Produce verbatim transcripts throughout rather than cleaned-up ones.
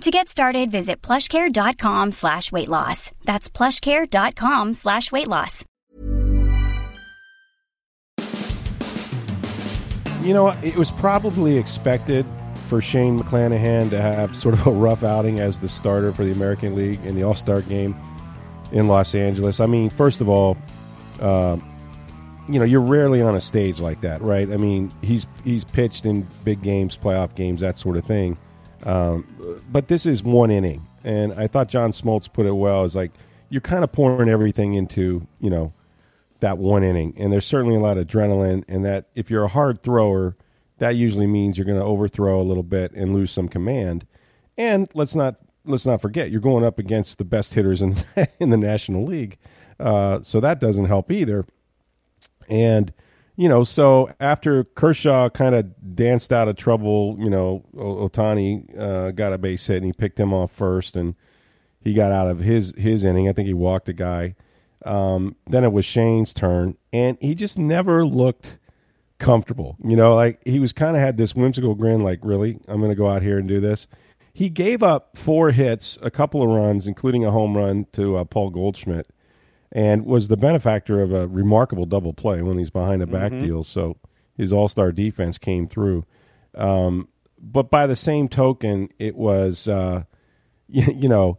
To get started, visit plushcare.com slash weight loss. That's plushcare.com slash weight loss. You know, it was probably expected for Shane McClanahan to have sort of a rough outing as the starter for the American League in the All-Star game in Los Angeles. I mean, first of all, uh, you know, you're rarely on a stage like that, right? I mean, he's he's pitched in big games, playoff games, that sort of thing. Um, but this is one inning, and I thought John Smoltz put it well. It's like you're kind of pouring everything into, you know, that one inning, and there's certainly a lot of adrenaline, and that if you're a hard thrower, that usually means you're going to overthrow a little bit and lose some command. And let's not let's not forget, you're going up against the best hitters in in the National League, uh, so that doesn't help either. And you know, so after Kershaw kind of danced out of trouble, you know, Ohtani uh, got a base hit and he picked him off first, and he got out of his his inning. I think he walked a guy. Um, then it was Shane's turn, and he just never looked comfortable. You know, like he was kind of had this whimsical grin, like, really, I'm going to go out here and do this. He gave up four hits, a couple of runs, including a home run to uh, Paul Goldschmidt, and was the benefactor of a remarkable double play when he's behind a back mm-hmm. deal. So his all-star defense came through. Um, but by the same token, it was, uh, you, you know,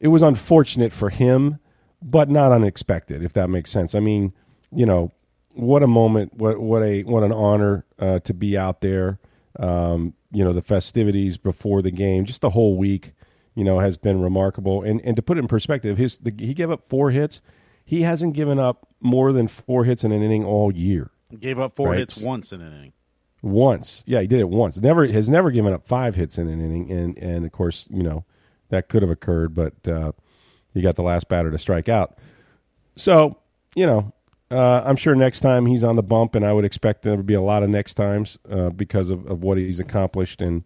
it was unfortunate for him, but not unexpected, if that makes sense. I mean, you know, what a moment, what what a what an honor uh, to be out there. Um, you know, the festivities before the game, just the whole week, you know, has been remarkable. And and to put it in perspective, his the, he gave up four hits. He hasn't given up more than four hits in an inning all year. Gave up four right? hits once in an inning. Once. Yeah, he did it once. Never has never given up five hits in an inning. And, and of course, you know, that could have occurred, but uh, he got the last batter to strike out. So, you know, uh, I'm sure next time he's on the bump, and I would expect there to be a lot of next times uh, because of, of what he's accomplished and,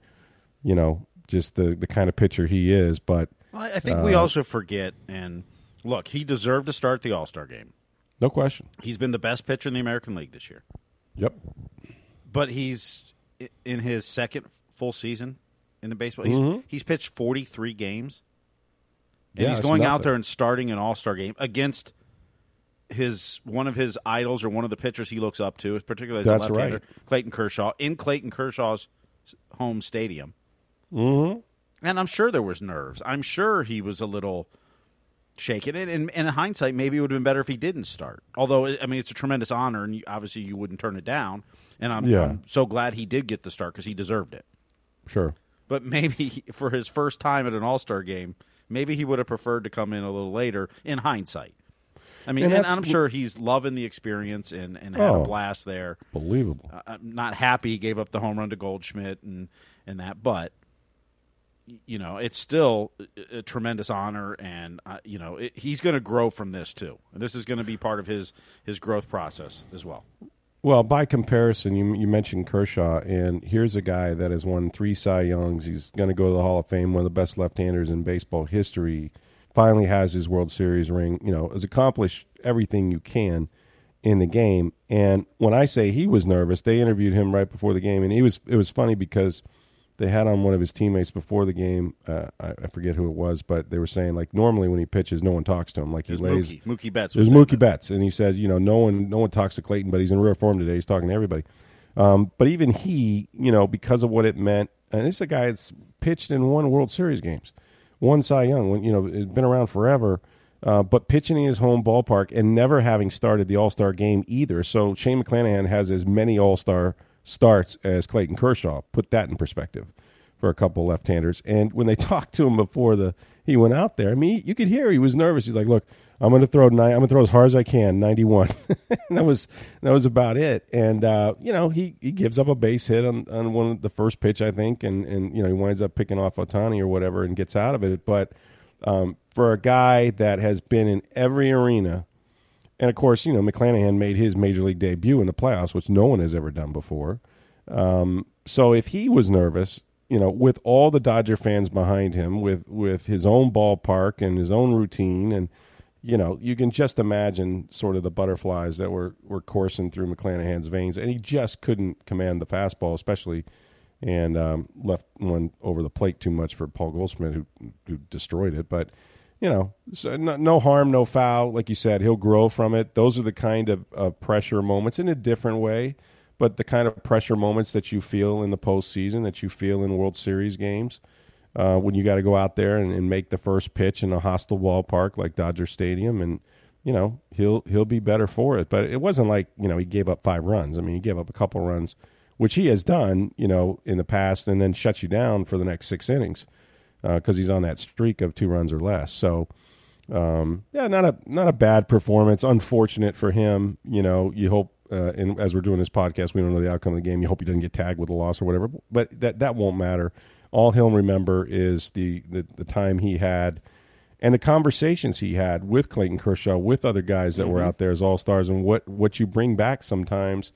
you know, just the, the kind of pitcher he is. But well, I think uh, we also forget, and look, he deserved to start the All-Star game. No question. He's been the best pitcher in the American League this year. Yep. But he's in his second full season in the baseball. He's, mm-hmm. he's pitched forty-three games. And yeah, he's going out there and starting an All-Star game against his one of his idols or one of the pitchers he looks up to, particularly as that's a left-hander, right. Clayton Kershaw, in Clayton Kershaw's home stadium. Mm-hmm. And I'm sure there was nerves. I'm sure he was a little shaken. And, and, and in hindsight, maybe it would have been better if he didn't start. Although, I mean, it's a tremendous honor, and you, obviously you wouldn't turn it down. And I'm, yeah. I'm so glad he did get the start because he deserved it. Sure. But maybe for his first time at an All-Star game, maybe he would have preferred to come in a little later in hindsight. I mean, and, and I'm sure he's loving the experience and, and had oh, a blast there. Believable. Uh, I'm not happy he gave up the home run to Goldschmidt and, and that, but you know, it's still a tremendous honor, and, uh, you know, it, he's going to grow from this, too. And this is going to be part of his his growth process as well. Well, by comparison, you you mentioned Kershaw, and here's a guy that has won three Cy Youngs. He's going to go to the Hall of Fame, one of the best left-handers in baseball history, finally has his World Series ring, you know, has accomplished everything you can in the game. And when I say he was nervous, they interviewed him right before the game, and he was it was funny because they had on one of his teammates before the game. Uh, I, I forget who it was, but they were saying, like, normally when he pitches, no one talks to him. Like he There's lays Mookie, Mookie Betts. There's Mookie that. Betts, and he says, you know, no one, no one talks to Clayton, but he's in rare form today. He's talking to everybody. Um, but even he, you know, because of what it meant, and this is a guy that's pitched in one World Series games, one Cy Young, one, you know, it's been around forever. Uh, but pitching in his home ballpark and never having started the All-Star game either. So Shane McClanahan has as many All-Star starts as Clayton Kershaw. Put that in perspective for a couple left-handers. And when they talked to him before the he went out there, I mean, you could hear he was nervous. He's like, "Look, I'm going to throw nine. I'm going to throw as hard as I can, ninety-one." And that was that was about it. And uh, you know, he, he gives up a base hit on, on one of the first pitch, I think, and and you know he winds up picking off Ohtani or whatever and gets out of it. But um, for a guy that has been in every arena And, of course, you know, McClanahan made his major league debut in the playoffs, which no one has ever done before. Um, so if he was nervous, you know, with all the Dodger fans behind him, with, with his own ballpark and his own routine, and, you know, you can just imagine sort of the butterflies that were, were coursing through McClanahan's veins, and he just couldn't command the fastball, especially, and um, left one over the plate too much for Paul Goldschmidt, who who destroyed it, but... You know, so no, no harm, no foul. Like you said, he'll grow from it. Those are the kind of, of pressure moments in a different way, but the kind of pressure moments that you feel in the postseason, that you feel in World Series games, uh, when you got to go out there and, and make the first pitch in a hostile ballpark like Dodger Stadium, and you know he'll he'll be better for it. But it wasn't like you know he gave up five runs. I mean, he gave up a couple runs, which he has done, you know, in the past, and then shuts you down for the next six innings. Because uh, he's on that streak of two runs or less. So, um, yeah, not a not a bad performance. Unfortunate for him. You know, you hope, uh, and as we're doing this podcast, we don't know the outcome of the game. You hope he doesn't get tagged with a loss or whatever. But that, that won't matter. All he'll remember is the, the, the time he had and the conversations he had with Clayton Kershaw, with other guys that mm-hmm. were out there as all-stars, and what, what you bring back sometimes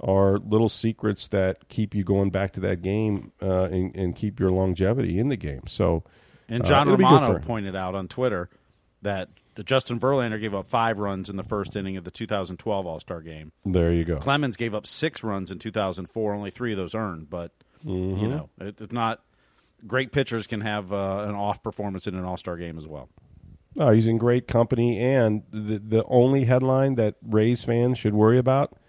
are little secrets that keep you going back to that game uh, and, and keep your longevity in the game. So, and John uh, Romano pointed out on Twitter that Justin Verlander gave up five runs in the first inning of the two thousand twelve All-Star game. There you go. Clemens gave up six runs in two thousand four, only three of those earned. But, mm-hmm. you know, it, it's not – great pitchers can have uh, an off performance in an All-Star game as well. No, he's in great company, and the, the only headline that Rays fans should worry about –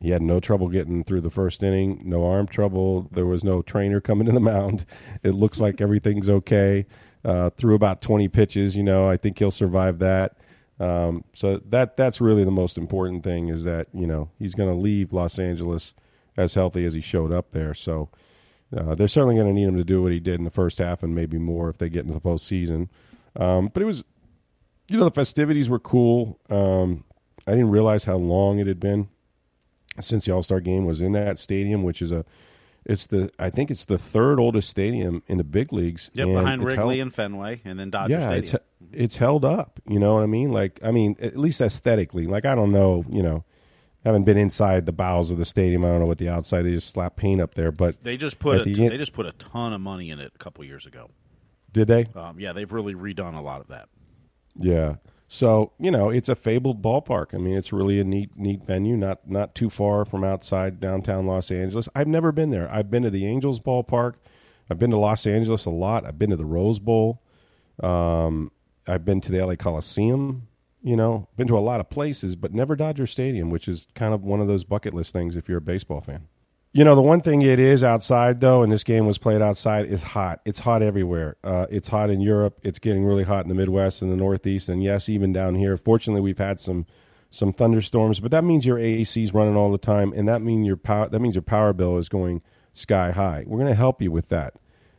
he had no trouble getting through the first inning, no arm trouble. There was no trainer coming to the mound. It looks like everything's okay. Uh, threw about twenty pitches, you know. I think he'll survive that. Um, so that that's really the most important thing is that, you know, he's going to leave Los Angeles as healthy as he showed up there. So uh, they're certainly going to need him to do what he did in the first half and maybe more if they get into the postseason. Um, but it was, you know, the festivities were cool. Um, I didn't realize how long it had been since the All-Star game was in that stadium, which is a, it's the, I think it's the third oldest stadium in the big leagues. Yeah, behind Wrigley held, and Fenway, and then Dodger yeah, Stadium. Yeah, it's, it's held up, you know what I mean? Like, I mean, at least aesthetically. Like, I don't know, you know, haven't been inside the bowels of the stadium. I don't know what the outside, they just slap paint up there. But they just put, a, the end, they just put a ton of money in it a couple years ago. Did they? Um, yeah, they've really redone a lot of that. Yeah. So, you know, it's a fabled ballpark. I mean, it's really a neat, neat venue, not not too far from outside downtown Los Angeles. I've never been there. I've been to the Angels ballpark. I've been to Los Angeles a lot. I've been to the Rose Bowl. Um, I've been to the L A Coliseum, you know, been to a lot of places, but never Dodger Stadium, which is kind of one of those bucket list things if you're a baseball fan. You know, the one thing it is outside, though, and this game was played outside, is hot. It's hot everywhere. Uh, it's hot in Europe. It's getting really hot in the Midwest and the Northeast, and, yes, even down here. Fortunately, we've had some some thunderstorms, but that means your A C's running all the time, and that, mean your pow- that means your power bill is going sky high. We're going to help you with that.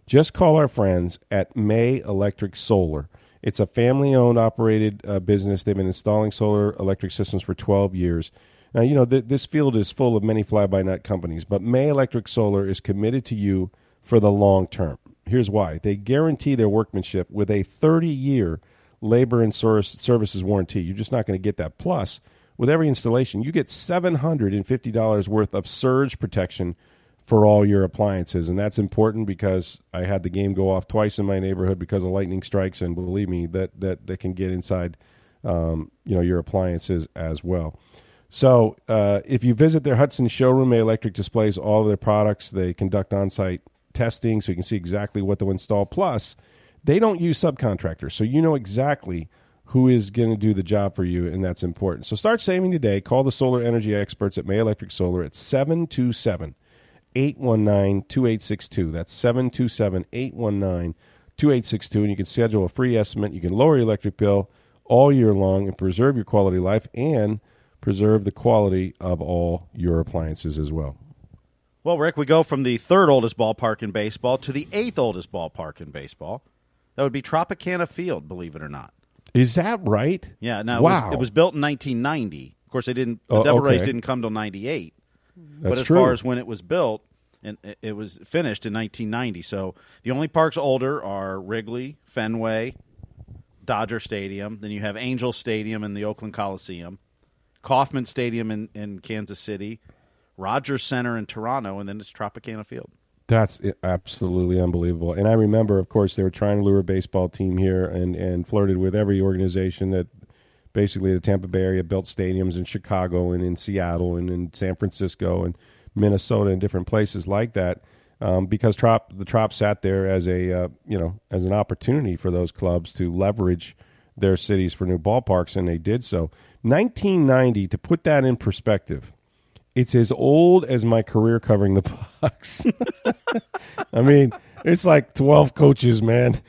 Just call our friends at May Electric Solar. It's a family-owned, operated uh, business. They've been installing solar electric systems for twelve years. Now, you know, th- this field is full of many fly-by-night companies, but May Electric Solar is committed to you for the long term. Here's why. They guarantee their workmanship with a thirty-year labor and sur- services warranty. You're just not going to get that. Plus, with every installation, you get seven hundred fifty dollars worth of surge protection for all your appliances, and that's important because I had the game go off twice in my neighborhood because of lightning strikes, and believe me, that, that, that can get inside um, you know, your appliances as well. So uh, if you visit their Hudson showroom, May Electric displays all of their products. They conduct on-site testing so you can see exactly what they'll install. Plus, they don't use subcontractors, so you know exactly who is going to do the job for you, and that's important. So start saving today. Call the solar energy experts at May Electric Solar at seven two seven, eight one nine, two eight six two. That's seven two seven, eight one nine, two eight six two, and you can schedule a free estimate. You can lower your electric bill all year long and preserve your quality of life and preserve the quality of all your appliances as well. Well, Rick, we go from the third oldest ballpark in baseball to the eighth oldest ballpark in baseball. That would be Tropicana Field, believe it or not. Is that right? Yeah. No, wow. It was, it was built in nineteen ninety. Of course, they didn't. The oh, Devil okay. Rays didn't come till ninety-eight. That's but as true. Far as when it was built, and it was finished in nineteen ninety. So the only parks older are Wrigley, Fenway, Dodger Stadium. Then you have Angel Stadium in the Oakland Coliseum, Kauffman Stadium in, in Kansas City, Rogers Center in Toronto, and then it's Tropicana Field. That's absolutely unbelievable. And I remember, of course, they were trying to lure a baseball team here and, and flirted with every organization that basically the Tampa Bay area built stadiums in Chicago and in Seattle and in San Francisco and Minnesota and different places like that, um, because Trop, the Trop sat there as a uh, you know as an opportunity for those clubs to leverage their cities for new ballparks, and they did so. nineteen ninety, to put that in perspective, it's as old as my career covering the Bucks. I mean, it's like twelve coaches, man.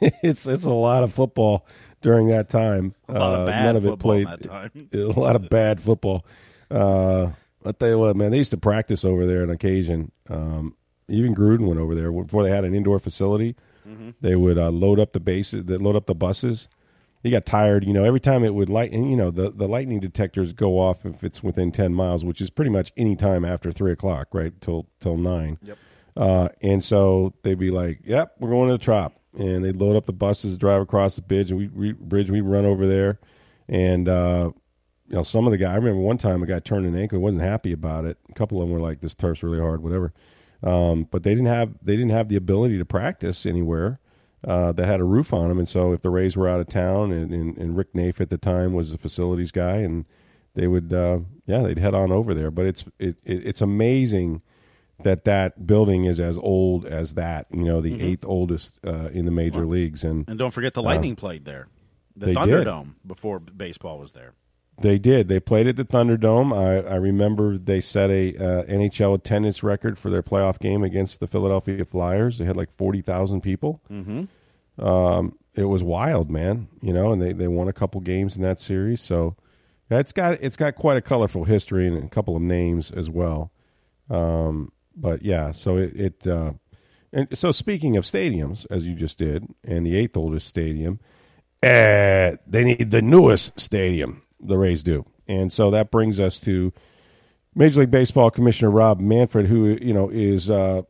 it's it's a lot of football during that time. A lot uh, of bad none of it football played, that time. a lot of bad football. Uh, I'll tell you what, man, they used to practice over there on occasion. Um, even Gruden went over there before they had an indoor facility. Mm-hmm. They would uh, load up the bases, they load up the buses. He got tired, you know, every time it would light, and, you know, the, the lightning detectors go off if it's within ten miles, which is pretty much any time after three o'clock, right, till till nine. Yep. Uh, and so they'd be like, yep, we're going to the Trop. And they'd load up the buses, drive across the bridge, and we, we bridge, we'd run over there. And, uh, you know, some of the guys, I remember one time a guy turned an ankle, wasn't happy about it. A couple of them were like, this turf's really hard, whatever. Um, but they didn't have they didn't have the ability to practice anywhere. Uh, that had a roof on them, and so if the Rays were out of town, and, and, and Rick Naif at the time was the facilities guy, and they would, uh, yeah, they'd head on over there. But it's it, it it's amazing that that building is as old as that. You know, the mm-hmm. eighth oldest uh, in the major wow. leagues, and and don't forget the Lightning uh, played there, the Thunderdome did. Before baseball was there. They did. They played at the Thunderdome. I, I remember they set a uh, N H L attendance record for their playoff game against the Philadelphia Flyers. They had like forty thousand people. Mm-hmm. Um, it was wild, man. You know, and they, they won a couple games in that series. So it's got it's got quite a colorful history and a couple of names as well. Um, but yeah, so it, it uh, and so speaking of stadiums, as you just did, and the eighth oldest stadium, uh, they need the newest stadium. The Rays do. And so that brings us to Major League Baseball Commissioner Rob Manfred, who, you know, is, uh,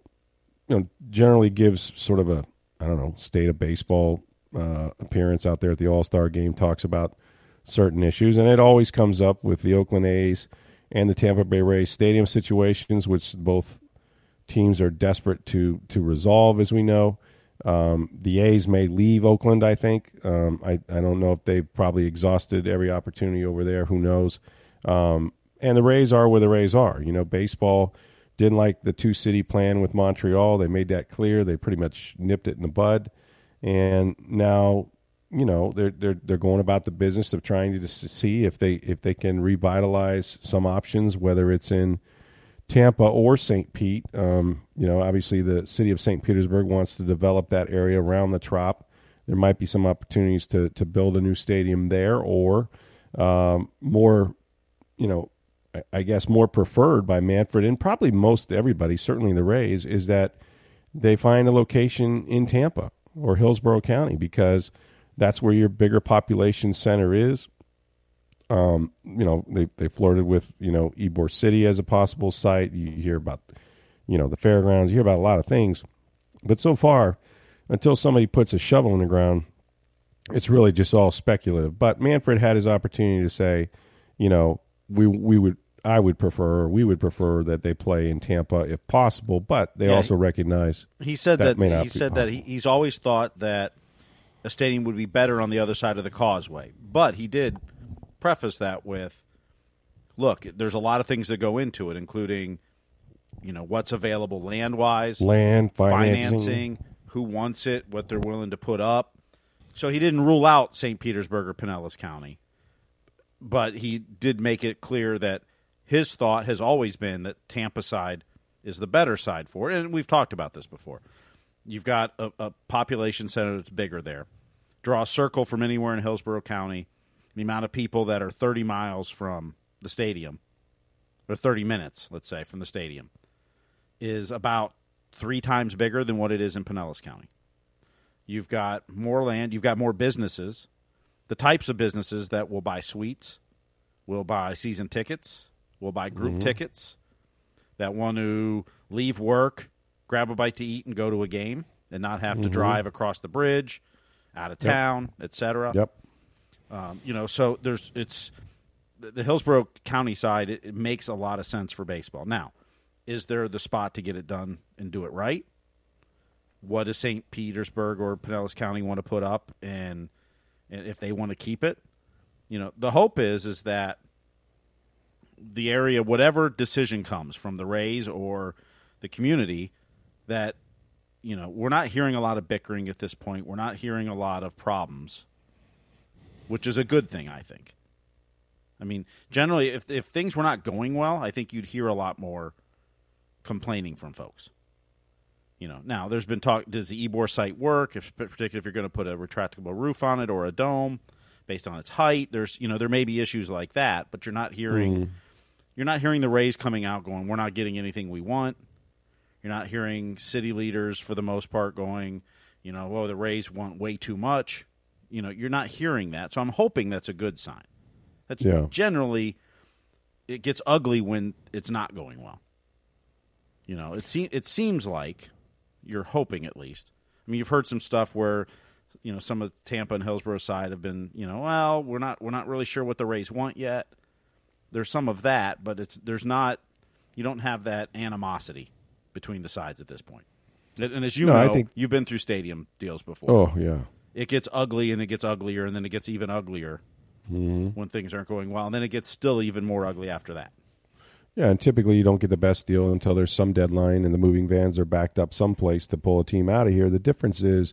you know, generally gives sort of a, I don't know, state of baseball uh, appearance out there at the All-Star game, talks about certain issues. And it always comes up with the Oakland A's and the Tampa Bay Rays stadium situations, which both teams are desperate to, to resolve, as we know. Um, the A's may leave Oakland, I think. Um, I, I don't know if they've probably exhausted every opportunity over there. Who knows? Um, and the Rays are where the Rays are. You know, baseball didn't like the two-city plan with Montreal. They made that clear. They pretty much nipped it in the bud. And now, you know, they're they're they're going about the business of trying to see if they if they can revitalize some options, whether it's in Tampa or Saint Pete. Um, you know, obviously the city of Saint Petersburg wants to develop that area around the Trop. There might be some opportunities to to build a new stadium there, or um, more, you know, I, I guess more preferred by Manfred and probably most everybody, certainly the Rays, is that they find a location in Tampa or Hillsborough County, because that's where your bigger population center is. Um, you know, they, they flirted with, you know, Ybor City as a possible site. You hear about, you know, the fairgrounds. You hear about a lot of things. But so far, until somebody puts a shovel in the ground, it's really just all speculative. But Manfred had his opportunity to say, you know, we we would I would prefer, we would prefer that they play in Tampa if possible. But they yeah, also he, recognize he said that, that may not he said possible. that he, he's always thought that a stadium would be better on the other side of the causeway. But he did preface that with, look, there's a lot of things that go into it, including, you know, what's available land-wise, land, financing. financing, who wants it, what they're willing to put up. So he didn't rule out Saint Petersburg or Pinellas County, but he did make it clear that his thought has always been that Tampa side is the better side for it, and we've talked about this before. You've got a, a population center that's bigger there. Draw a circle from anywhere in Hillsborough County, the amount of people that are thirty miles from the stadium, or thirty minutes, let's say, from the stadium, is about three times bigger than what it is in Pinellas County. You've got more land. You've got more businesses. The types of businesses that will buy suites, will buy season tickets, will buy group mm-hmm. tickets, that want to leave work, grab a bite to eat, and go to a game, and not have mm-hmm. to drive across the bridge out of town, yep. et cetera. Yep. Um, you know, so there's it's the Hillsborough County side. It, it makes a lot of sense for baseball. Now, is there the spot to get it done and do it right? What does Saint Petersburg or Pinellas County want to put up, and, and if they want to keep it, you know, the hope is is that the area, whatever decision comes from the Rays or the community, that you know we're not hearing a lot of bickering at this point. We're not hearing a lot of problems, which is a good thing, I think. I mean, generally, if if things were not going well, I think you'd hear a lot more complaining from folks. You know, now there's been talk, does the E B O R site work, if, particularly if you're going to put a retractable roof on it or a dome based on its height? There's, you know, there may be issues like that, but you're not hearing mm. you're not hearing the Rays coming out going, we're not getting anything we want. You're not hearing city leaders for the most part going, you know, oh, the Rays want way too much. You know, you're not hearing that. So I'm hoping that's a good sign. That's yeah. generally, it gets ugly when it's not going well. You know, it, se- it seems like, you're hoping at least. I mean, you've heard some stuff where, you know, some of Tampa and Hillsborough side have been, you know, well, we're not we're not really sure what the Rays want yet. There's some of that, but it's there's not, you don't have that animosity between the sides at this point. And, and as you no, know, I think... you've been through stadium deals before. Oh, yeah. It gets ugly, and it gets uglier, and then it gets even uglier mm-hmm. when things aren't going well, and then it gets still even more ugly after that. Yeah, and typically you don't get the best deal until there's some deadline and the moving vans are backed up someplace to pull a team out of here. The difference is,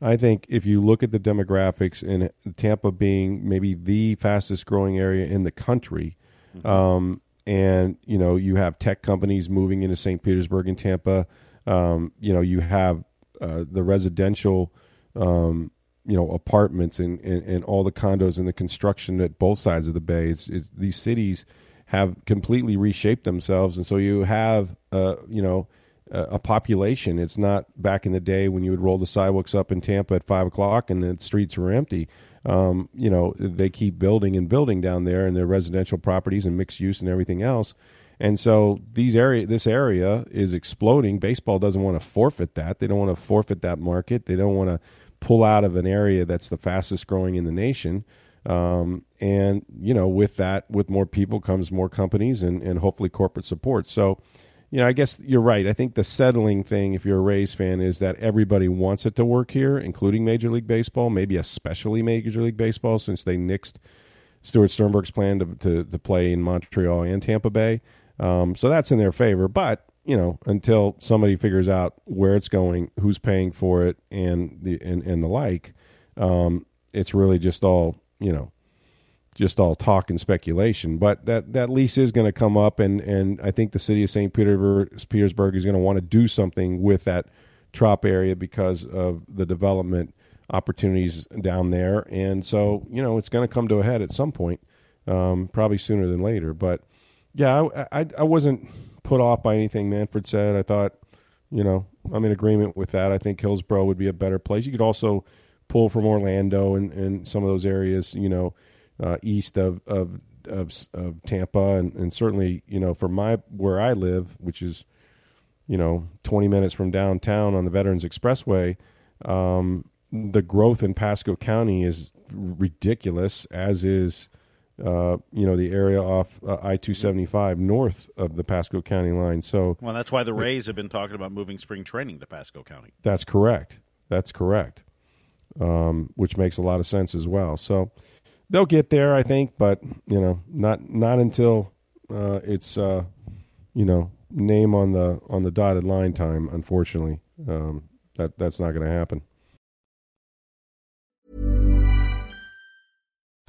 I think if you look at the demographics and Tampa being maybe the fastest growing area in the country, mm-hmm. um, and, you know, you have tech companies moving into Saint Petersburg and Tampa, um, you know, you have uh, the residential, um, you know, apartments and, and, and all the condos and the construction at both sides of the bay. It's, it's these cities have completely reshaped themselves, and so you have, uh, you know, uh, a population. It's not back in the day when you would roll the sidewalks up in Tampa at five o'clock and the streets were empty. Um, you know, they keep building and building down there, and their residential properties and mixed use and everything else. And so these area, this area is exploding. Baseball doesn't want to forfeit that. They don't want to forfeit that market. They don't want to pull out of an area that's the fastest growing in the nation. Um, and, you know, with that, with more people comes more companies and, and hopefully corporate support. So, you know, I guess you're right. I think the settling thing, if you're a Rays fan, is that everybody wants it to work here, including Major League Baseball, maybe especially Major League Baseball, since they nixed Stuart Sternberg's plan to, to, to play in Montreal and Tampa Bay. Um, so that's in their favor. But, you know, until somebody figures out where it's going, who's paying for it, and the, and, and the like, um, it's really just all, you know, just all talk and speculation. But that, that lease is going to come up, and, and I think the city of Saint Petersburg, Petersburg is going to want to do something with that Trop area because of the development opportunities down there. And so, you know, it's going to come to a head at some point, um, probably sooner than later. But, yeah, I, I, I wasn't put off by anything Manfred said. I thought, you know, I'm in agreement with that. I think Hillsborough would be a better place. You could also pull from Orlando and, and some of those areas, you know, uh, east of, of, of, of Tampa. And, and certainly, you know, from my, where I live, which is, you know, twenty minutes from downtown on the Veterans Expressway, um, the growth in Pasco County is ridiculous, as is, uh, you know, the area off uh, I two seventy-five north of the Pasco County line. So, well, that's why the Rays have been talking about moving spring training to Pasco County. That's correct. That's correct. Um, which makes a lot of sense as well. So they'll get there, I think, but, you know, not not until uh, it's, uh, you know, name on the on the dotted line time, unfortunately. Um, that that's not going to happen.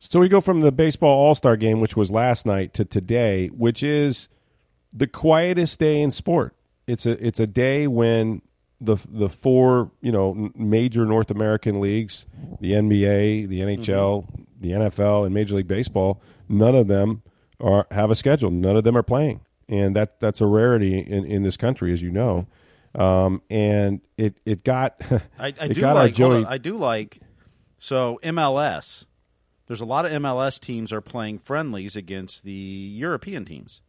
So we go from the baseball all-star game, which was last night, to today, which is the quietest day in sport. it's a it's a day when the the four, you know, major North American leagues, the N B A, the N H L, mm-hmm. the N F L, and Major League Baseball, none of them are have a schedule. None of them are playing, and that that's a rarity in, in this country, as you know. Um, and it it got I, I it do got like Joey. I do like so M L S. There's a lot of M L S teams are playing friendlies against the European teams.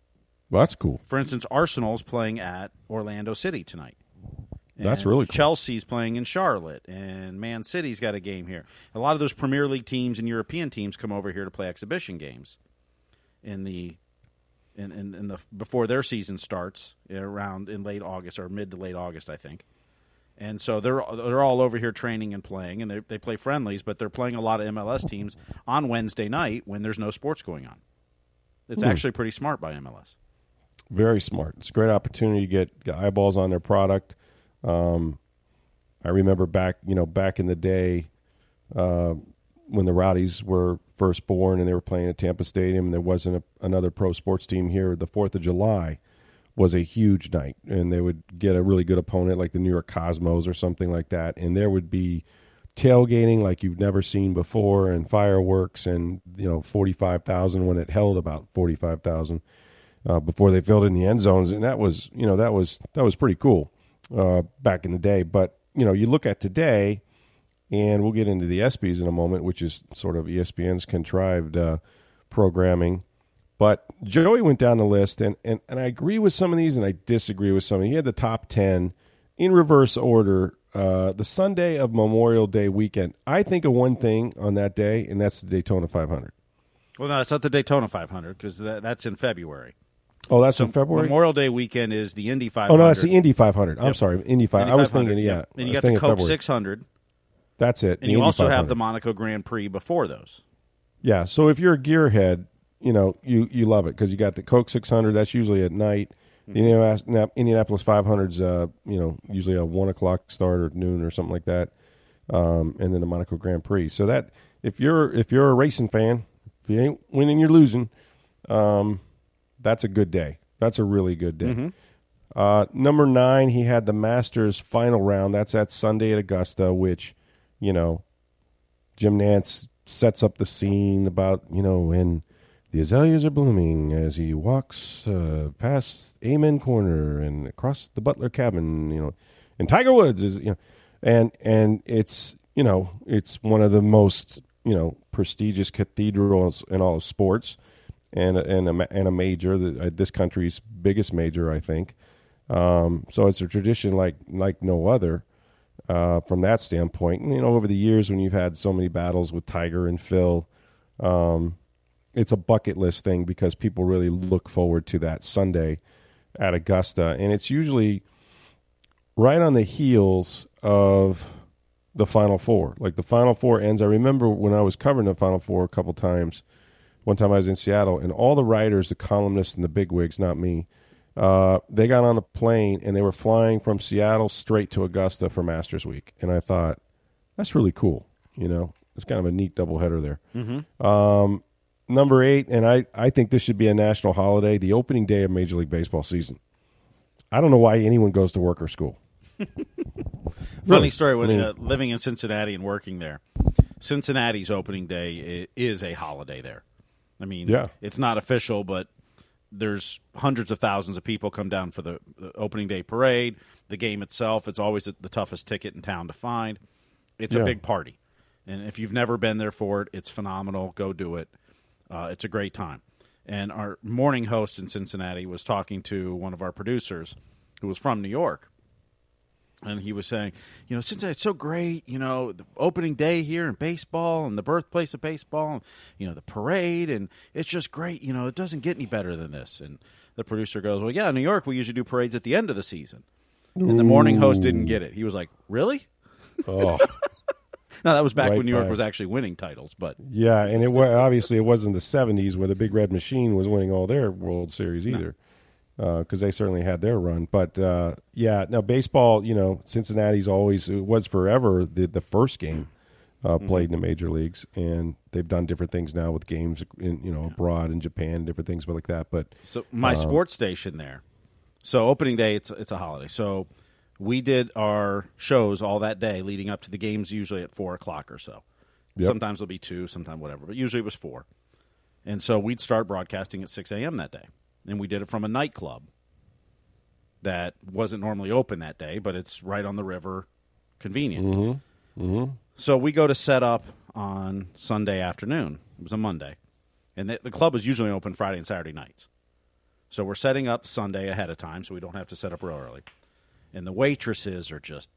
Well, that's cool. For instance, Arsenal's playing at Orlando City tonight. And that's really cool. Chelsea's playing in Charlotte, and Man City's got a game here. A lot of those Premier League teams and European teams come over here to play exhibition games in the in, in, in the before their season starts around in late August or mid to late August, I think. And so they're they're all over here training and playing, and they they play friendlies, but they're playing a lot of M L S teams on Wednesday night when there's no sports going on. It's mm. actually pretty smart by M L S. Very smart. It's a great opportunity to get, get eyeballs on their product. Um, I remember back, you know, back in the day uh, when the Rowdies were first born and they were playing at Tampa Stadium and there wasn't a, another pro sports team here. The fourth of July was a huge night, and they would get a really good opponent like the New York Cosmos or something like that, and there would be tailgating like you've never seen before and fireworks and, you know, forty-five thousand when it held about forty-five thousand uh, before they filled in the end zones, and that was, you know, that was that was pretty cool. Uh, back in the day. But, you know, you look at today, and we'll get into the E S P Ys in a moment, which is sort of E S P N's contrived uh, programming. But Joey went down the list, and, and, and I agree with some of these, and I disagree with some of these. He had the top ten in reverse order, uh, the Sunday of Memorial Day weekend. I think of one thing on that day, and that's the Daytona five hundred. Well, no, it's not the Daytona five hundred because that, that's in February. Oh, that's so in February? Memorial Day weekend is the Indy five hundred. Oh, no, that's the Indy five hundred. I'm yep. sorry, Indy five hundred. I was thinking, yeah. Yep. And you got the Coke six hundred. That's it. And you also have the Monaco Grand Prix before those. Yeah, so if you're a gearhead, you know, you, you love it because you got the Coke six hundred. That's usually at night. Mm-hmm. The Indianapolis five hundred's, uh, you know, usually a one o'clock start or noon or something like that. Um, and then the Monaco Grand Prix. So that, if you're if you're a racing fan, if you ain't winning, you're losing. Um That's a good day. That's a really good day. Mm-hmm. Uh, number nine, he had the Masters final round. That's that Sunday at Augusta, which, you know, Jim Nantz sets up the scene about, you know, when the azaleas are blooming as he walks uh, past Amen Corner and across the Butler Cabin, you know, and Tiger Woods is, you know, and and it's, you know, it's one of the most, you know, prestigious cathedrals in all of sports. And a, and a, and a major, the, uh, this country's biggest major, I think. Um, so it's a tradition like like no other uh, from that standpoint. And, you know, over the years when you've had so many battles with Tiger and Phil, um, it's a bucket list thing because people really look forward to that Sunday at Augusta. And it's usually right on the heels of the Final Four. Like the Final Four ends. I remember when I was covering the Final Four a couple times. One time I was in Seattle, and all the writers, the columnists, and the bigwigs, not me, uh, they got on a plane, and they were flying from Seattle straight to Augusta for Masters Week. And I thought, that's really cool. You know, it's kind of a neat doubleheader there. Mm-hmm. Um, number eight, and I, I think this should be a national holiday, the opening day of Major League Baseball season. I don't know why anyone goes to work or school. Funny really. story when I mean, uh, living in Cincinnati and working there. Cincinnati's opening day is a holiday there. I mean, yeah. It's not official, but there's hundreds of thousands of people come down for the, the opening day parade. The game itself, it's always the toughest ticket in town to find. It's yeah. a big party. And if you've never been there for it, it's phenomenal. Go do it. Uh, it's a great time. And our morning host in Cincinnati was talking to one of our producers who was from New York. And he was saying, you know, Cincinnati's so great, you know, the opening day here in baseball and the birthplace of baseball, and, you know, the parade, and it's just great. You know, it doesn't get any better than this. And the producer goes, well, yeah, in New York, we usually do parades at the end of the season. Ooh. And the morning host didn't get it. He was like, really? Oh. No, that was back right when New York back. was actually winning titles. But yeah, and it was, obviously it wasn't the seventies where the Big Red Machine was winning all their World Series either. No. Because uh, they certainly had their run. But, uh, yeah, now baseball, you know, Cincinnati's always, it was forever the, the first game uh, played mm-hmm. in the major leagues. And they've done different things now with games, in, you know, yeah. abroad in Japan, different things like that. But so my uh, sports station there So opening day, it's it's a holiday. So we did our shows all that day leading up to the games, usually at four o'clock or so. Yep. Sometimes it'll be two, sometimes whatever, but usually it was four. And so we'd start broadcasting at six a.m. that day, and we did it from a nightclub that wasn't normally open that day, but it's right on the river, convenient. Mm-hmm. Mm-hmm. So we go to set up on Sunday afternoon. It was a Monday. And the, the club is usually open Friday and Saturday nights. So we're setting up Sunday ahead of time so we don't have to set up real early. And the waitresses are just,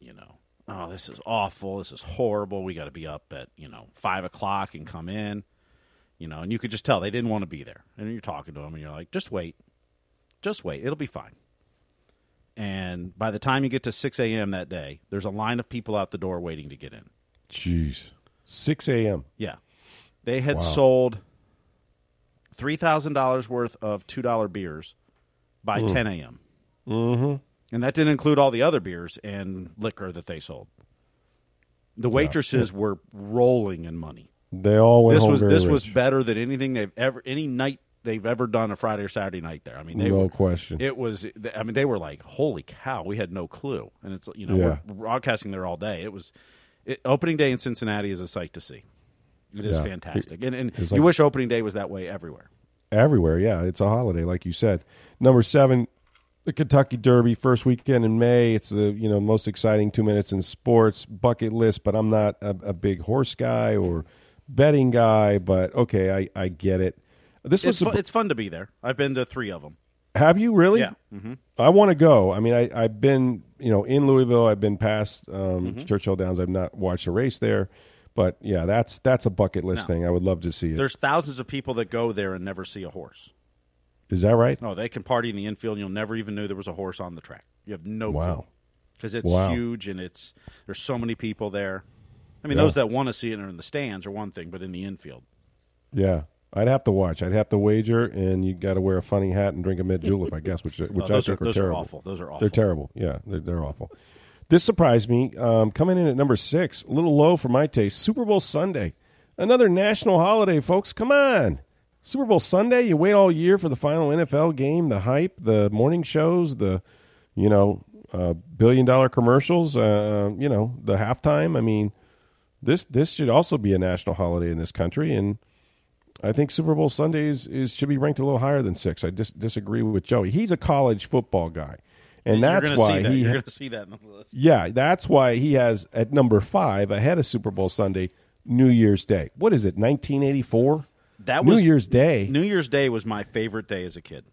you know, oh, this is awful. This is horrible. We got to be up at, you know, five o'clock and come in. You know, and you could just tell they didn't want to be there. And you're talking to them, and you're like, just wait. Just wait. It'll be fine. And by the time you get to six a.m. that day, there's a line of people out the door waiting to get in. Jeez. six a.m. Yeah. They had wow. sold three thousand dollars worth of two dollar beers by mm. ten a.m. Mm-hmm. And that didn't include all the other beers and liquor that they sold. The waitresses yeah. were rolling in money. They all went this home was very this rich. was better than anything they've ever any night they've ever done a Friday or Saturday night there. I mean, they no were, question. It was. I mean, they were like, "Holy cow, we had no clue." And it's you know yeah. we're broadcasting there all day. It was it, opening day in Cincinnati is a sight to see. It yeah. is fantastic, it, and and like, you wish opening day was that way everywhere. Everywhere, yeah, it's a holiday, like you said. Number seven, the Kentucky Derby, first weekend in May. It's the you know most exciting two minutes in sports bucket list. But I'm not a, a big horse guy or betting guy, but okay, I, I get it. This was it's, fu- it's fun to be there. I've been to three of them. Have you really? Yeah. Mm-hmm. I want to go. I mean, I I've been you know in Louisville. I've been past um, mm-hmm. Churchill Downs. I've not watched a race there, but yeah, that's that's a bucket list no. thing. I would love to see it. There's thousands of people that go there and never see a horse. Is that right? No, they can party in the infield. And you'll never even know there was a horse on the track. You have no wow. clue because it's wow. huge and it's there's so many people there. I mean, yeah. those that want to see it are in the stands are one thing, but in the infield. Yeah. I'd have to watch. I'd have to wager, and you got to wear a funny hat and drink a mint julep, I guess, which, which oh, those I think are, are those terrible. Those are awful. Those are awful. They're terrible. Yeah, they're, they're awful. This surprised me. Um, coming in at number six, a little low for my taste, Super Bowl Sunday. Another national holiday, folks. Come on. Super Bowl Sunday, you wait all year for the final N F L game, the hype, the morning shows, the, you know, uh, billion-dollar commercials, uh, you know, the halftime. I mean, This this should also be a national holiday in this country, and I think Super Bowl Sunday is, is should be ranked a little higher than six. I dis- disagree with Joey. He's a college football guy, and You're that's why that. he. You're going to see that on the list. Yeah, that's why he has at number five ahead of Super Bowl Sunday, New Year's Day. What is it? nineteen eighty-four. That was New Year's Day. New Year's Day was my favorite day as a kid.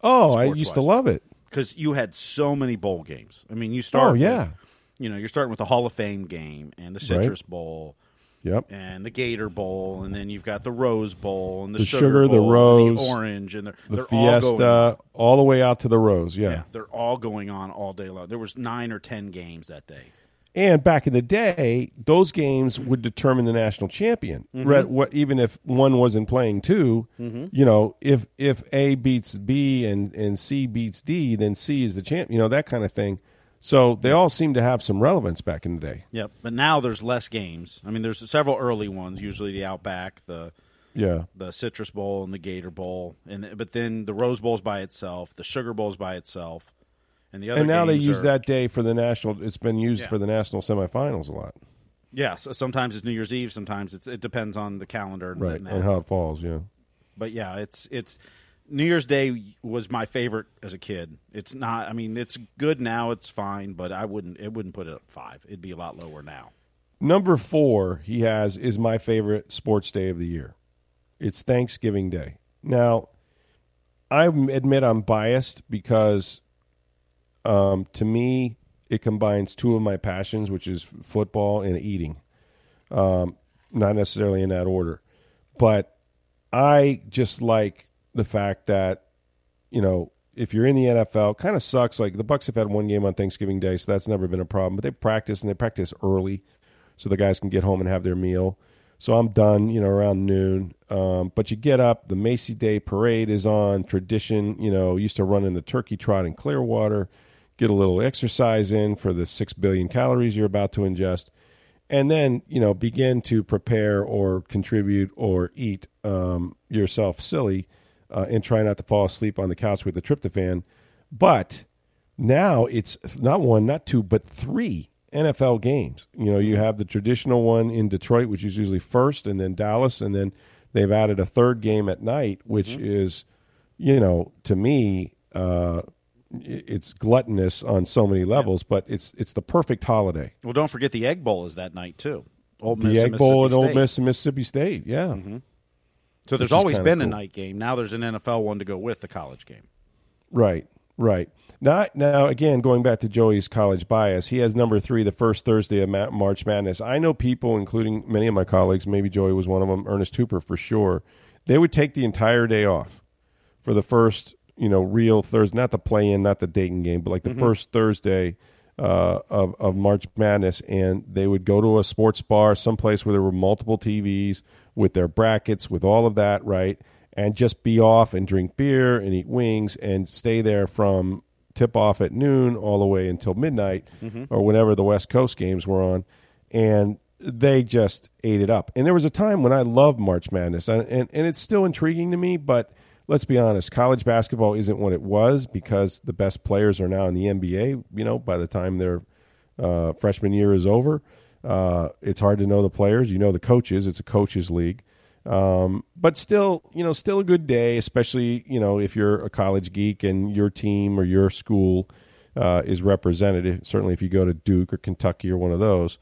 Oh, I used to love it because you had so many bowl games. I mean, you started. Oh yeah. With, You know, you're starting with the Hall of Fame game and the Citrus right. Bowl yep. and the Gator Bowl, and then you've got the Rose Bowl and the, the Sugar, Sugar Bowl, the Rose, and the Orange, and the, the they're Fiesta, all, going all the way out to the Rose. Yeah. yeah, they're all going on all day long. There was nine or ten games that day. And back in the day, those games would determine the national champion. Mm-hmm. Right, what, even if one wasn't playing two, mm-hmm. you know, if if A beats B and, and C beats D, then C is the champ. You know, that kind of thing. So they all seem to have some relevance back in the day. Yep, but now there's less games. I mean, there's several early ones, usually the Outback, the yeah, the Citrus Bowl, and the Gator Bowl, and but then the Rose Bowl's by itself, the Sugar Bowl's by itself, and the other. And now games they use are, that day for the national. It's been used yeah. for the national semifinals a lot. Yeah, so sometimes it's New Year's Eve. Sometimes it's it depends on the calendar and, right, and, and how it falls. Yeah, but yeah, it's it's. New Year's Day was my favorite as a kid. It's not. I mean, it's good now. It's fine, but I wouldn't. It wouldn't put it up five. It'd be a lot lower now. Number four, he has is my favorite sports day of the year. It's Thanksgiving Day. Now, I admit I'm biased because, um, to me, it combines two of my passions, which is football and eating. Um, not necessarily in that order, but I just like. The fact that, you know, if you're in the N F L, kind of sucks. Like the Bucs have had one game on Thanksgiving Day, so that's never been a problem. But they practice, and they practice early so the guys can get home and have their meal. So I'm done, you know, around noon. Um, but you get up. The Macy's Day Parade is on. Tradition, you know, used to run in the turkey trot in Clearwater. Get a little exercise in for the six billion calories you're about to ingest. And then, you know, begin to prepare or contribute or eat um, yourself silly. Uh, and try not to fall asleep on the couch with the tryptophan But now it's not one, not two, but three N F L games. You know, you have the traditional one in Detroit, which is usually first, and then Dallas, and then they've added a third game at night, which mm-hmm. is, you know, to me, uh, it's gluttonous on so many levels, yeah. but it's it's the perfect holiday. Well, don't forget the Egg Bowl is that night, too. Ole Miss the Egg Bowl and Ole Miss and Mississippi State, yeah. Mm-hmm. So there's always been cool. a night game. Now there's an N F L one to go with the college game. Right, right. Not, now, again, going back to Joey's college bias, he has number three, the first Thursday of Ma- March Madness. I know people, including many of my colleagues, maybe Joey was one of them, Ernest Hooper for sure, they would take the entire day off for the first, you know, real Thursday, not the play-in, not the Dayton game, but like the mm-hmm. first Thursday uh, of, of March Madness, and they would go to a sports bar, someplace where there were multiple T Vs, with their brackets, with all of that, right, and just be off and drink beer and eat wings and stay there from tip-off at noon all the way until midnight mm-hmm. or whenever the West Coast games were on, and they just ate it up. And there was a time when I loved March Madness, and, and, and it's still intriguing to me, but let's be honest, college basketball isn't what it was because the best players are now in the N B A, you know, by the time their uh, freshman year is over. Uh, it's hard to know the players. You know the coaches. It's a coaches league. Um, but still, you know, still a good day, especially, you know, if you're a college geek and your team or your school uh, is represented. Certainly if you go to Duke or Kentucky or one of those,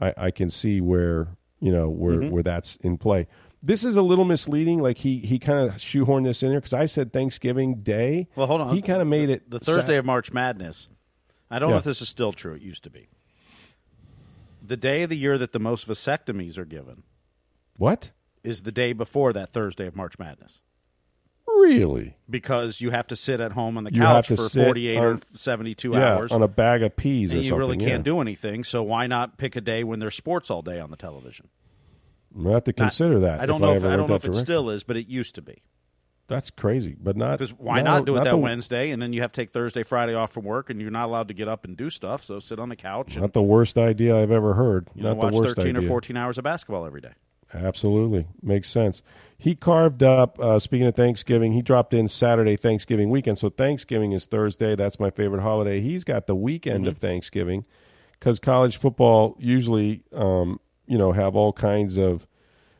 I, I can see where, you know, where, mm-hmm. where that's in play. This is a little misleading. Like he, he kind of shoehorned this in there because I said Thanksgiving Day. Well, hold on. He kind of made it. The Thursday sa- of March Madness. I don't yeah. know if this is still true. It used to be. The day of the year that the most vasectomies are given. What? Is the day before that Thursday of March Madness. Really? Because you have to sit at home on the couch for forty-eight on, or seventy-two yeah, hours. on a bag of peas or something. And you really can't yeah. do anything, so why not pick a day when there's sports all day on the television? We'll have to consider not, that. I don't know if, I if, I don't know if it still is, but it used to be. That's crazy, but not... Because why no, not do it not that the, Wednesday, and then you have to take Thursday, Friday off from work, and you're not allowed to get up and do stuff, so sit on the couch. And, not the worst idea I've ever heard. You know, watch thirteen idea. Or fourteen hours of basketball every day. Absolutely. Makes sense. He carved up, uh, speaking of Thanksgiving, he dropped in Saturday, Thanksgiving weekend, so Thanksgiving is Thursday. That's my favorite holiday. He's got the weekend mm-hmm. of Thanksgiving, because college football usually, um, you know, have all kinds of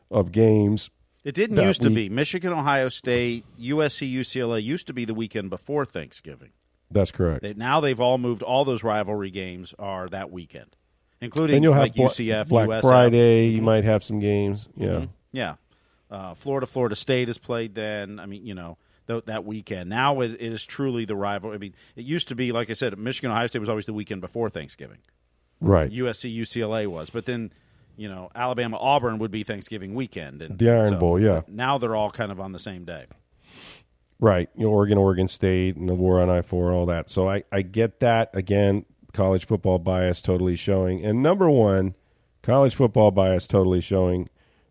of games. It didn't used to be. Michigan, Ohio State, U S C, U C L A used to be the weekend before Thanksgiving. That's correct. They, now they've all moved. All those rivalry games are that weekend, including like U C F, Black U S F. Friday, you might have some games. Yeah. Mm-hmm. Yeah. Uh, Florida, Florida State is played then. I mean, you know, th- that weekend. Now it, it is truly the rivalry. I mean, it used to be, like I said, Michigan, Ohio State was always the weekend before Thanksgiving. Right. U S C, U C L A was. But then... You know, Alabama, Auburn would be Thanksgiving weekend. And the Iron so, Bowl, yeah. Now they're all kind of on the same day. Right. You know, Oregon, Oregon State, and the war on I four, all that. So I, I get that. Again, college football bias totally showing. And number one, college football bias totally showing.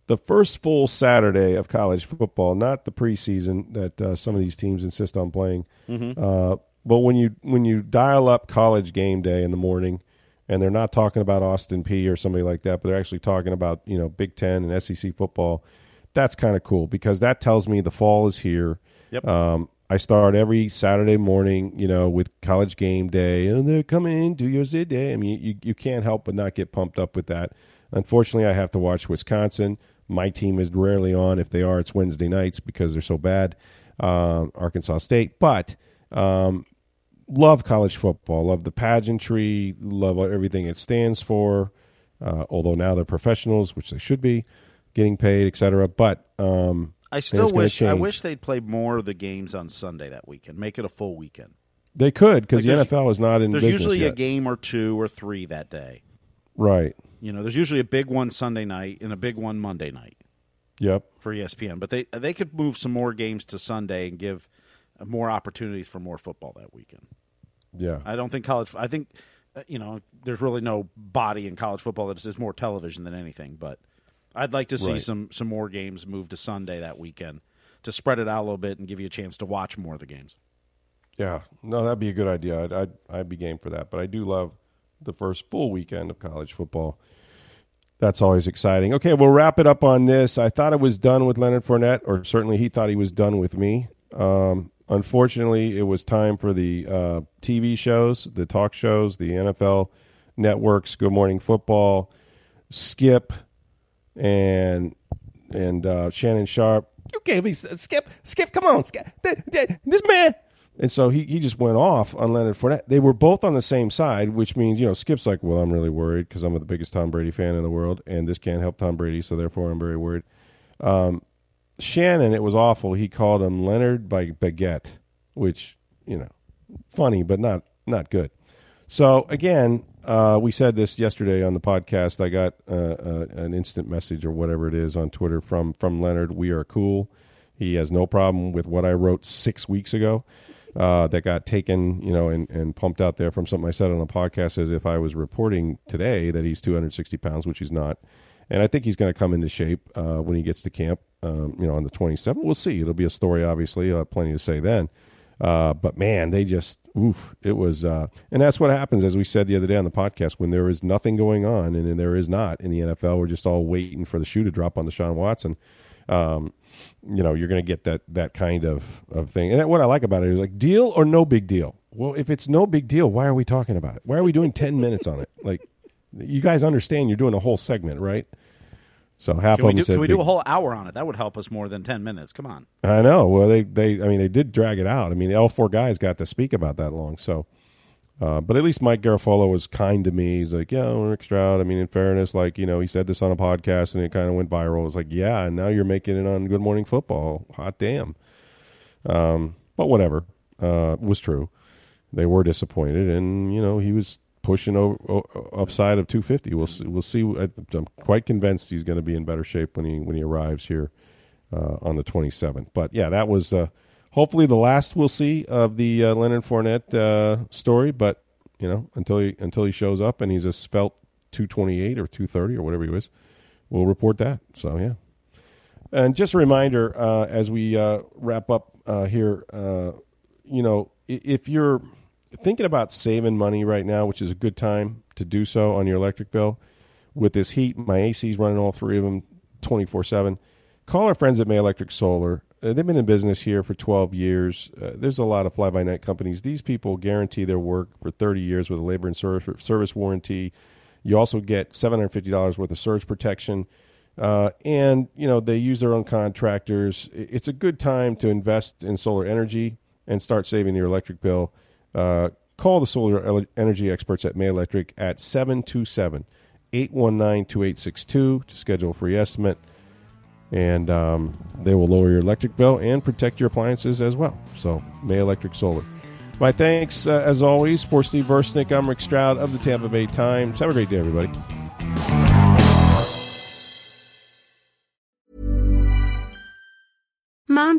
The first full Saturday of college football, not the preseason that uh, some of these teams insist on playing. Mm-hmm. Uh, but when you when you dial up College Game Day in the morning, and they're not talking about Austin Peay or somebody like that, but they're actually talking about, you know, Big Ten and S E C football. That's kind of cool because that tells me the fall is here. Yep. Um, I start every Saturday morning, you know, with College Game Day, and they're coming to your city. I mean, you, you can't help but not get pumped up with that. Unfortunately, I have to watch Wisconsin. My team is rarely on. If they are, it's Wednesday nights because they're so bad. Um, Arkansas State, but um, love college football, love the pageantry, love everything it stands for, uh, although now they're professionals, which they should be, getting paid, et cetera. But um, I still wish I wish they'd play more of the games on Sunday that weekend, make it a full weekend. They could, because like the N F L is not in business yet. There's usually a game or two or three that day. Right. You know, there's usually a big one Sunday night and a big one Monday night. Yep. For E S P N. But they they could move some more games to Sunday and give more opportunities for more football that weekend. Yeah, I don't think college. I think, you know, there's really no body in college football that is more television than anything. But I'd like to see right. some some more games move to Sunday that weekend to spread it out a little bit and give you a chance to watch more of the games. Yeah, no, that'd be a good idea. I'd I'd, I'd be game for that. But I do love the first full weekend of college football. That's always exciting. Okay, we'll wrap it up on this. I thought I was done with Leonard Fournette, or certainly he thought he was done with me. Um, Unfortunately, it was time for the uh, T V shows, the talk shows, the N F L networks, Good Morning Football, Skip, and and uh, Shannon Sharp. You gave me Skip, Skip, come on, Skip, this man. And so he, he just went off on Leonard Fournette. They were both on the same side, which means, you know, Skip's like, well, I'm really worried because I'm the biggest Tom Brady fan in the world, and this can't help Tom Brady, so therefore I'm very worried. Um, Shannon, it was awful. He called him Leonard by Baguette, which, you know, funny, but not not good. So, again, uh, we said this yesterday on the podcast. I got uh, uh, an instant message or whatever it is on Twitter from from Leonard. We are cool. He has no problem with what I wrote six weeks ago. Uh, that got taken, you know, and, and pumped out there from something I said on the podcast as if I was reporting today that he's two hundred sixty pounds, which he's not. And I think he's going to come into shape uh, when he gets to camp, um, you know, on the twenty-seventh. We'll see. It'll be a story, obviously. I'll have plenty to say then. Uh, but, man, they just, oof, it was. Uh, and that's what happens, as we said the other day on the podcast, when there is nothing going on, and, and there is not in the N F L. We're just all waiting for the shoe to drop on Deshaun Watson. Um you know, you're going to get that that kind of, of thing. And that, what I like about it is, like, deal or no big deal? Well, if it's no big deal, why are we talking about it? Why are we doing ten minutes on it? Like, you guys understand you're doing a whole segment, right? So half can of them do, said... Can we do a whole hour on it? That would help us more than ten minutes. Come on. I know. Well, they, they I mean, they did drag it out. I mean, all four guys got to speak about that long, so... Uh, but at least Mike Garafolo was kind to me. He's like, yeah, Rick Stroud. I mean, in fairness, like, you know, he said this on a podcast and it kind of went viral. It's like, yeah, and now you're making it on Good Morning Football. Hot damn. Um, but whatever, uh, was true. They were disappointed. And, you know, he was pushing over, o- upside of two fifty. We'll see. We'll see. I'm quite convinced he's going to be in better shape when he, when he arrives here uh, on the twenty-seventh. But, yeah, that was uh, – hopefully the last we'll see of the uh, Leonard Fournette uh, story, but, you know, until he until he shows up and he's a svelte two twenty-eight or two thirty or whatever he was, we'll report that. So, yeah. And just a reminder, uh, as we uh, wrap up uh, here, uh, you know, if you're thinking about saving money right now, which is a good time to do so on your electric bill, with this heat, my A C's running all three of them twenty-four seven, call our friends at May Electric Solar. They've been in business here for twelve years. Uh, there's a lot of fly-by-night companies. These people guarantee their work for thirty years with a labor and service, service warranty. You also get seven hundred fifty dollars worth of surge protection. Uh, and, you know, they use their own contractors. It's a good time to invest in solar energy and start saving your electric bill. Uh, call the solar energy experts at May Electric at seven two seven, eight one nine, two eight six two to schedule a free estimate. And um, they will lower your electric bill and protect your appliances as well. So, May Electric Solar. My thanks, uh, as always, for Steve Versnick. I'm Rick Stroud of the Tampa Bay Times. Have a great day, everybody. Mom